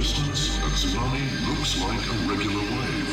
distance, a tsunami looks like a regular wave.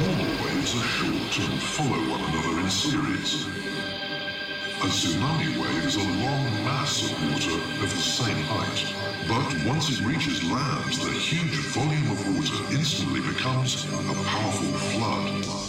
Normal waves are short and follow one another in series. A tsunami wave is a long mass of water of the same height, but once it reaches land, the huge volume of water instantly becomes a powerful flood.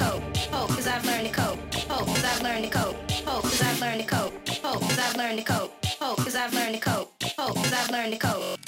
learned to cope. Oh, 'cause I've learned to cope. Oh, 'cause I've learned to cope. Oh, 'cause I've learned to cope. Oh, 'cause I've learned to cope. Oh, 'cause I've learned to cope. Oh, 'cause I've learned to cope.